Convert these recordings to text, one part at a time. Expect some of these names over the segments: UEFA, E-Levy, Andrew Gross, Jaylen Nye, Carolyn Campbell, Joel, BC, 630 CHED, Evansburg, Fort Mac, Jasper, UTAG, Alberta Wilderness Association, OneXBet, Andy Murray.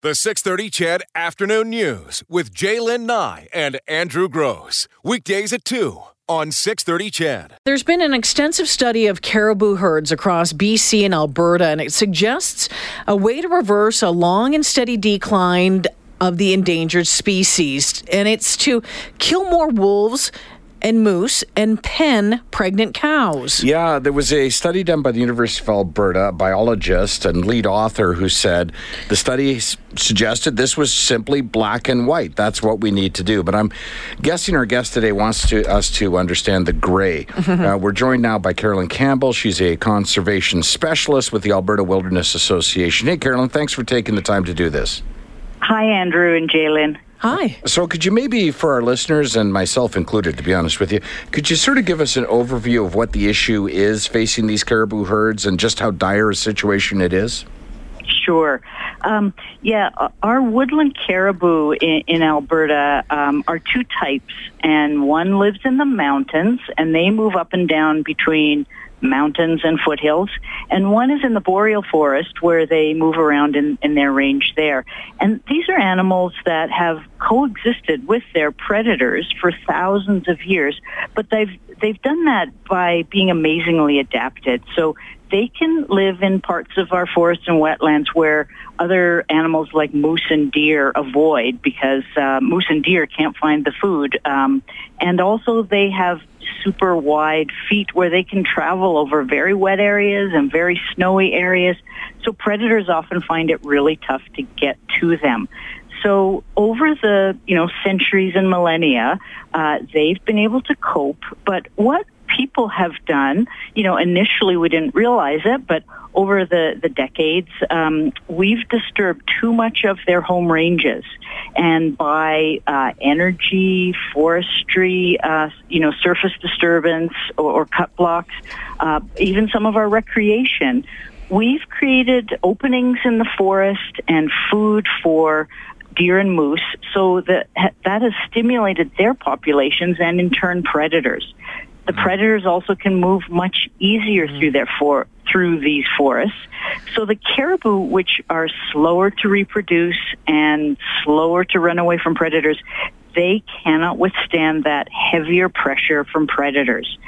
The 630 CHED Afternoon News with Jaylen Nye and Andrew Gross. Weekdays at 2 on 630 CHED. There's been an extensive study of caribou herds across BC and Alberta, and it suggests a way to reverse a long and steady decline of the endangered species. And it's to kill more wolves and moose and pen pregnant cows. Yeah, there was a study done by the University of Alberta, a biologist and lead author, who said the study suggested this was simply black and white. That's what we need to do. But I'm guessing our guest today wants us to understand the gray. We're joined now by Carolyn Campbell. She's a conservation specialist with the Alberta Wilderness Association. Hey, Carolyn, thanks for taking the time to do this. Hi, Andrew and Jaylen. Hi. So could you maybe, for our listeners and myself included, to be honest with you, could you sort of give us an overview of what the issue is facing these caribou herds and just how dire a situation it is? Sure. Our woodland caribou in Alberta are two types, and one lives in the mountains, and they move up and down between mountains and foothills, and one is in the boreal forest where they move around in their range there. And these are animals that have coexisted with their predators for thousands of years, but they've done that by being amazingly adapted. So they can live in parts of our forests and wetlands where other animals like moose and deer avoid, because moose and deer can't find the food. And also they have super wide feet where they can travel over very wet areas and very snowy areas. So predators often find it really tough to get to them. So over the, centuries and millennia, they've been able to cope. But what people have done, initially we didn't realize it, but over the decades, we've disturbed too much of their home ranges. And by energy, forestry, surface disturbance or cut blocks, even some of our recreation, we've created openings in the forest and food for deer and moose, so that has stimulated their populations and in turn predators. The predators also can move much easier through these forests. So the caribou, which are slower to reproduce and slower to run away from predators, they cannot withstand that heavier pressure from predators.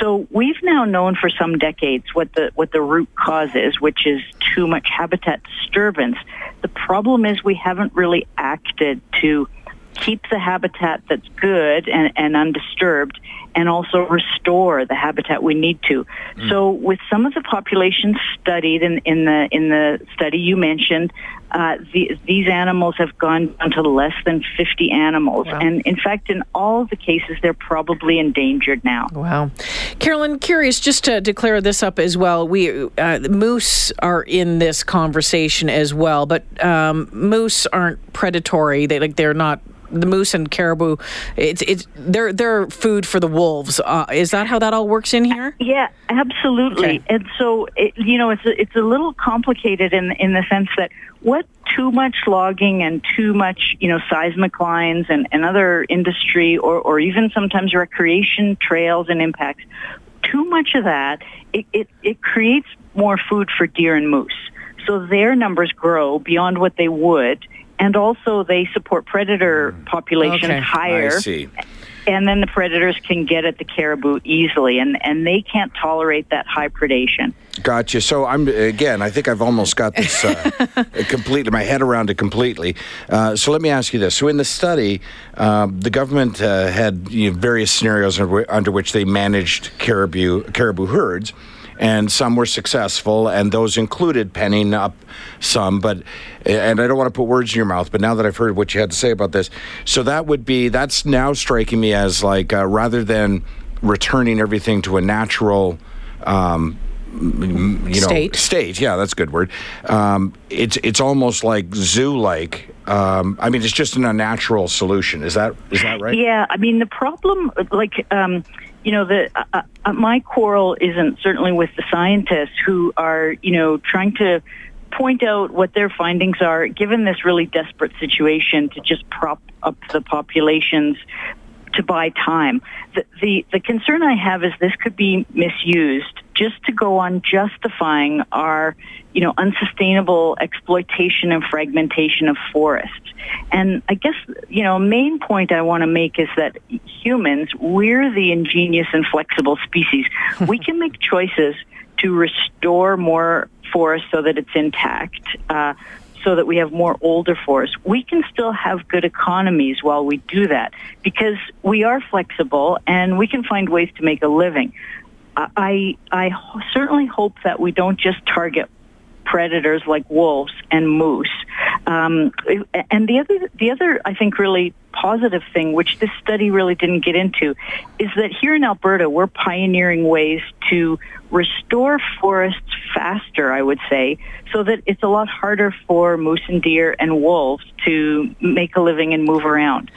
So we've now known for some decades what the root cause is, which is too much habitat disturbance. The problem is we haven't really acted to keep the habitat that's good and undisturbed, and also restore the habitat we need to. So with some of the populations studied in the study you mentioned, these animals have gone down to less than 50 animals. Wow. And in fact, in all the cases, they're probably endangered now. Wow. Carolyn, curious, just to declare this up as well, moose are in this conversation as well, but moose aren't predatory. They're not. The moose and caribou, they're food for the wolves. Is that how that all works in here? Yeah, absolutely. Okay. And so it's a little complicated in the sense that what too much logging and too much seismic lines and other industry or even sometimes recreation trails and impacts, too much of that it creates more food for deer and moose. So their numbers grow beyond what they would. And also they support predator populations higher. I see. And then the predators can get at the caribou easily, and they can't tolerate that high predation. Gotcha. So I think I've almost got this my head around it completely. So let me ask you this. So in the study, the government had various scenarios under which they managed caribou herds. And some were successful, and those included penning up some. And I don't want to put words in your mouth, but now that I've heard what you had to say about this, so that's now striking me as rather than returning everything to a natural, state. Yeah, that's a good word. It's almost like zoo-like. It's just an unnatural solution. Is that right? Yeah. I mean, the problem, my quarrel isn't certainly with the scientists who are, trying to point out what their findings are, given this really desperate situation to just prop up the populations to buy time. The concern I have is this could be misused just to go on justifying our, you know, unsustainable exploitation and fragmentation of forests. And I guess, you know, a main point I want to make is that humans, we're the ingenious and flexible species. We can make choices to restore more forest so that it's intact, so that we have more older forests. We can still have good economies while we do that because we are flexible and we can find ways to make a living. I certainly hope that we don't just target predators like wolves and moose. And the other, I think, really positive thing, which this study really didn't get into, is that here in Alberta, we're pioneering ways to restore forests faster, I would say, so that it's a lot harder for moose and deer and wolves to make a living and move around.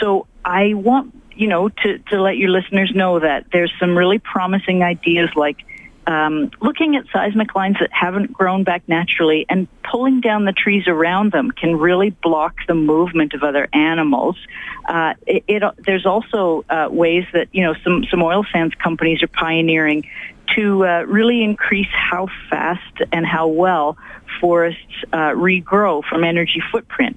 So I want, you know, to let your listeners know that there's some really promising ideas like looking at seismic lines that haven't grown back naturally and pulling down the trees around them can really block the movement of other animals. There's also ways that, you know, some oil sands companies are pioneering to really increase how fast and how well forests regrow from energy footprint.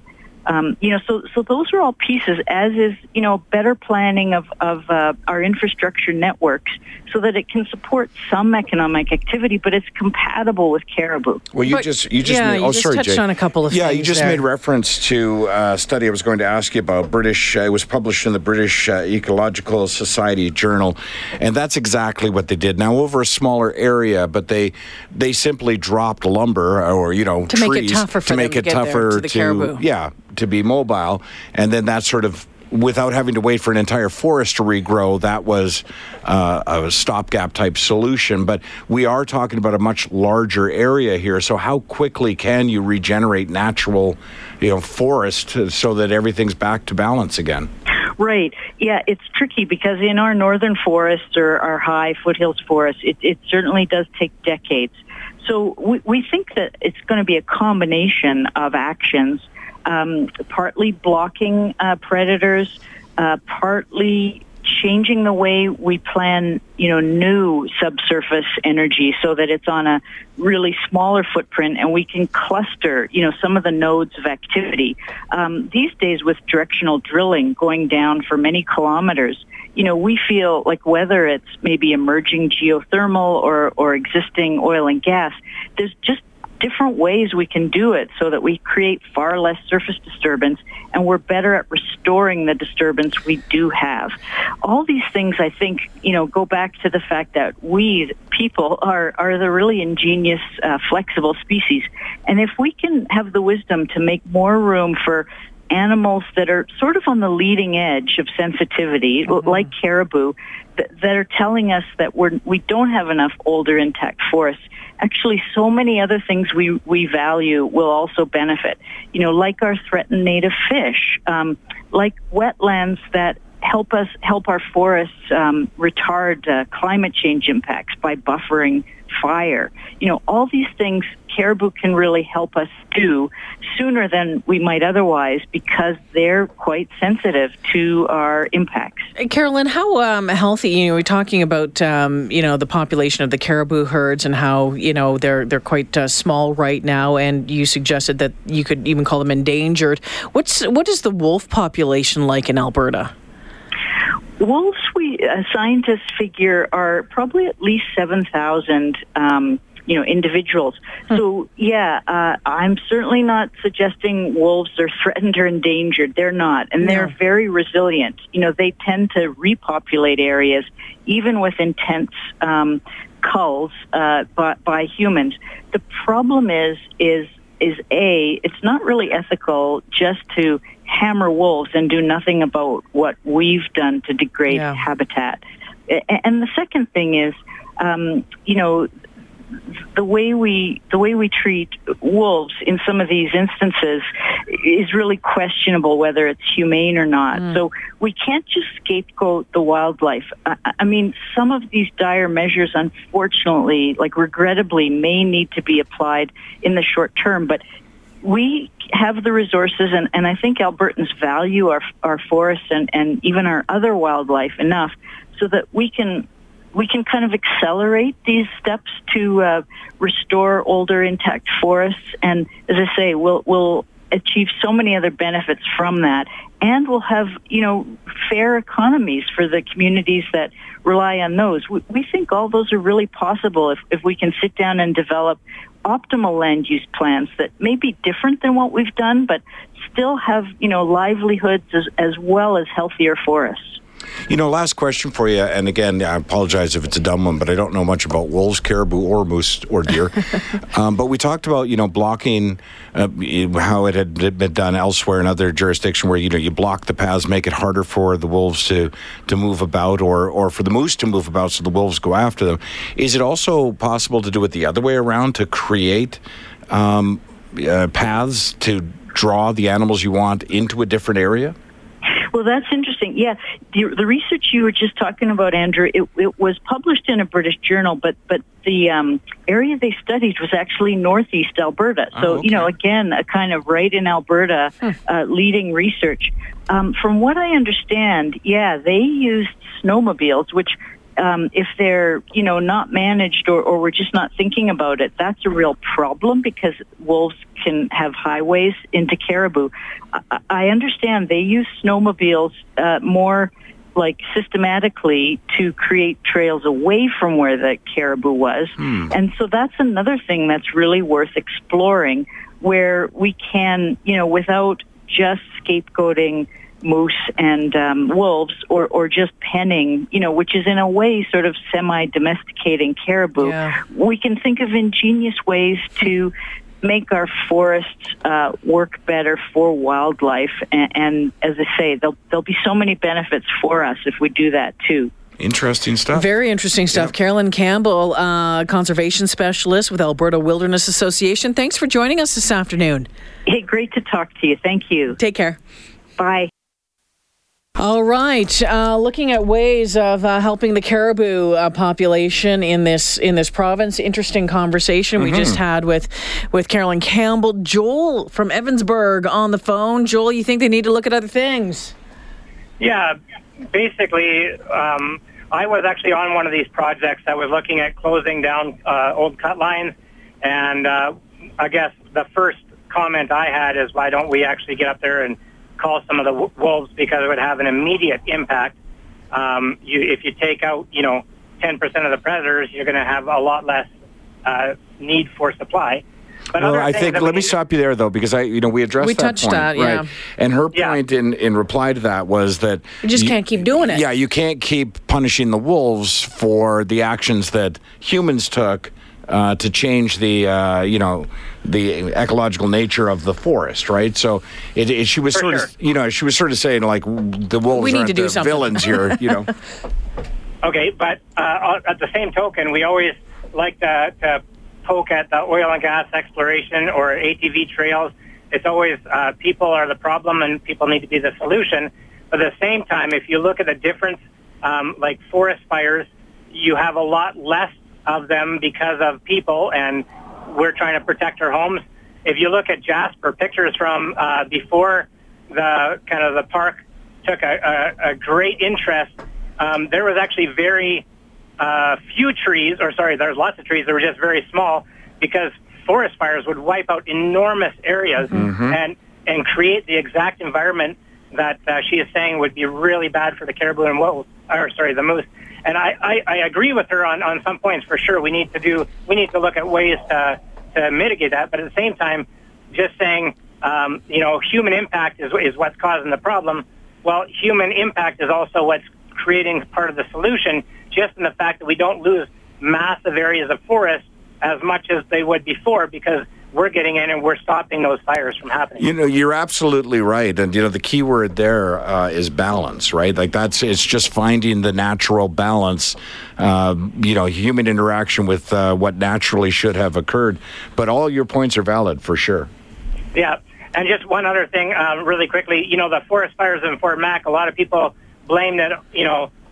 You know, so those are all pieces, as is, you know, better planning of our infrastructure networks so that it can support some economic activity, but it's compatible with caribou. Well, you just touched on a couple of things. Yeah, you just made reference to a study I was going to ask you about. It was published in the British Ecological Society Journal, and that's exactly what they did. Now, over a smaller area, but they simply dropped lumber or, you know, trees to make it tougher for them to get there, to the caribou. Yeah. To be mobile, and then that sort of, without having to wait for an entire forest to regrow, that was a stopgap type solution. But we are talking about a much larger area here, so how quickly can you regenerate natural, you know, forest so that everything's back to balance again? Right. Yeah, it's tricky because in our northern forests or our high foothills forests, it certainly does take decades. So we think that it's going to be a combination of actions, partly blocking predators, partly changing the way we plan, you know, new subsurface energy so that it's on a really smaller footprint and we can cluster, you know, some of the nodes of activity. These days with directional drilling going down for many kilometers, you know, we feel like whether it's maybe emerging geothermal or existing oil and gas, there's just different ways we can do it so that we create far less surface disturbance and we're better at restoring the disturbance we do have. All these things, I think, you know, go back to the fact that we, people, are the really ingenious, flexible species. And if we can have the wisdom to make more room for animals that are sort of on the leading edge of sensitivity, mm-hmm. like caribou, that are telling us that we don't have enough older intact forests, actually so many other things we value will also benefit. You know, like our threatened native fish, like wetlands that help our forests retard climate change impacts by buffering fire. You know, all these things caribou can really help us do sooner than we might otherwise because they're quite sensitive to our impacts. Carolyn, how healthy, you know, we're talking about, you know, the population of the caribou herds and how, you know, they're quite small right now, and you suggested that you could even call them endangered. What is the wolf population like in Alberta? Wolves, scientists figure, are probably at least 7,000, you know, individuals. So, yeah, I'm certainly not suggesting wolves are threatened or endangered. They're not. And they're very resilient. You know, they tend to repopulate areas, even with intense culls by humans. The problem is it's not really ethical just to hammer wolves and do nothing about what we've done to degrade habitat. And the second thing is, you know, the way we treat wolves in some of these instances is really questionable whether it's humane or not. So we can't just scapegoat the wildlife. I mean, some of these dire measures, unfortunately, like regrettably, may need to be applied in the short term, but we have the resources, and I think Albertans value our forests and even our other wildlife enough so that we can we can kind of accelerate these steps to restore older intact forests. And as I say, we'll achieve so many other benefits from that. And we'll have, fair economies for the communities that rely on those. We think all those are really possible if we can sit down and develop optimal land use plans that may be different than what we've done, but still have, livelihoods as well as healthier forests. Last question for you, and again, I apologize if it's a dumb one, but I don't know much about wolves, caribou, or moose, or deer. But we talked about, blocking, how it had been done elsewhere in other jurisdictions where, you block the paths, make it harder for the wolves to move about or for the moose to move about so the wolves go after them. Is it also possible to do it the other way around, to create paths to draw the animals you want into a different area? Well, that's interesting. Yeah, the research you were just talking about, Andrew, it was published in a British journal, but the area they studied was actually northeast Alberta. So, okay. Again, a kind of right in Alberta leading research. From what I understand, they used snowmobiles, which if they're, not managed or we're just not thinking about it, that's a real problem because wolves can have highways into caribou. I understand they use snowmobiles more systematically to create trails away from where the caribou was. And so that's another thing that's really worth exploring, where we can, without just scapegoating moose and wolves or just penning, which is in a way sort of semi-domesticating caribou. Yeah. We can think of ingenious ways to make our forests work better for wildlife. And as I say, there'll be so many benefits for us if we do that too. Interesting stuff. Very interesting stuff. Yep. Carolyn Campbell, conservation specialist with Alberta Wilderness Association. Thanks for joining us this afternoon. Hey, great to talk to you. Thank you. Take care. Bye. All right. Looking at ways of helping the caribou population in this province. Interesting conversation we just had with Carolyn Campbell. Joel from Evansburg on the phone. Joel, you think they need to look at other things? Yeah. Basically, I was actually on one of these projects that was looking at closing down old cut lines, and I guess the first comment I had is, why don't we actually get up there and call some of the wolves, because it would have an immediate impact. If you take out, 10% of the predators, you're going to have a lot less need for supply. But well, I think let me stop you there though, because we addressed that point. We touched that, yeah. Right? And her point in reply to that was that you just can't keep doing it. Yeah, you can't keep punishing the wolves for the actions that humans took to change the the ecological nature of the forest, right? So she was sort of saying the wolves are the villains here, Okay, but at the same token, we always like to poke at the oil and gas exploration or ATV trails. It's always people are the problem and people need to be the solution. But at the same time, if you look at the difference, like forest fires, you have a lot less of them because of people, and we're trying to protect our homes. If you look at Jasper, pictures from before the park took a great interest, there was actually very few trees, there's lots of trees that were just very small, because forest fires would wipe out enormous areas and create the exact environment that she is saying would be really bad for the caribou and wolves, the moose. And I agree with her on some points for sure. We need to look at ways to mitigate that. But at the same time, just saying, human impact is what's causing the problem. Well, human impact is also what's creating part of the solution, just in the fact that we don't lose massive areas of forest as much as they would before, because we're getting in and we're stopping those fires from happening. You're absolutely right. And, the key word there is balance, right? It's just finding the natural balance, human interaction with what naturally should have occurred. But all your points are valid for sure. Yeah. And just one other thing really quickly, the forest fires in Fort Mac, a lot of people blamed it,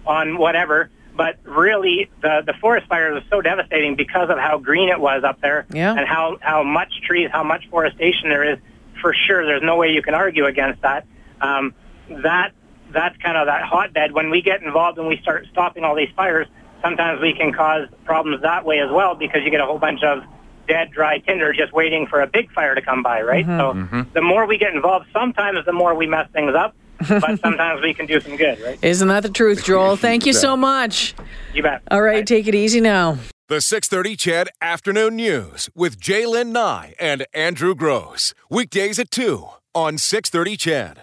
on whatever. But really, the forest fire was so devastating because of how green it was up there and how much trees, how much forestation there is. For sure, there's no way you can argue against that. That's kind of that hotbed. When we get involved and we start stopping all these fires, sometimes we can cause problems that way as well, because you get a whole bunch of dead, dry tinder just waiting for a big fire to come by, right? Mm-hmm. So the more we get involved, sometimes the more we mess things up, but sometimes we can do some good, right? Isn't that the truth, Joel? Thank you so much. You bet. All right, take it easy now. The 630 CHED Afternoon News with Jaylen Nye and Andrew Gross. Weekdays at 2 on 630 CHED.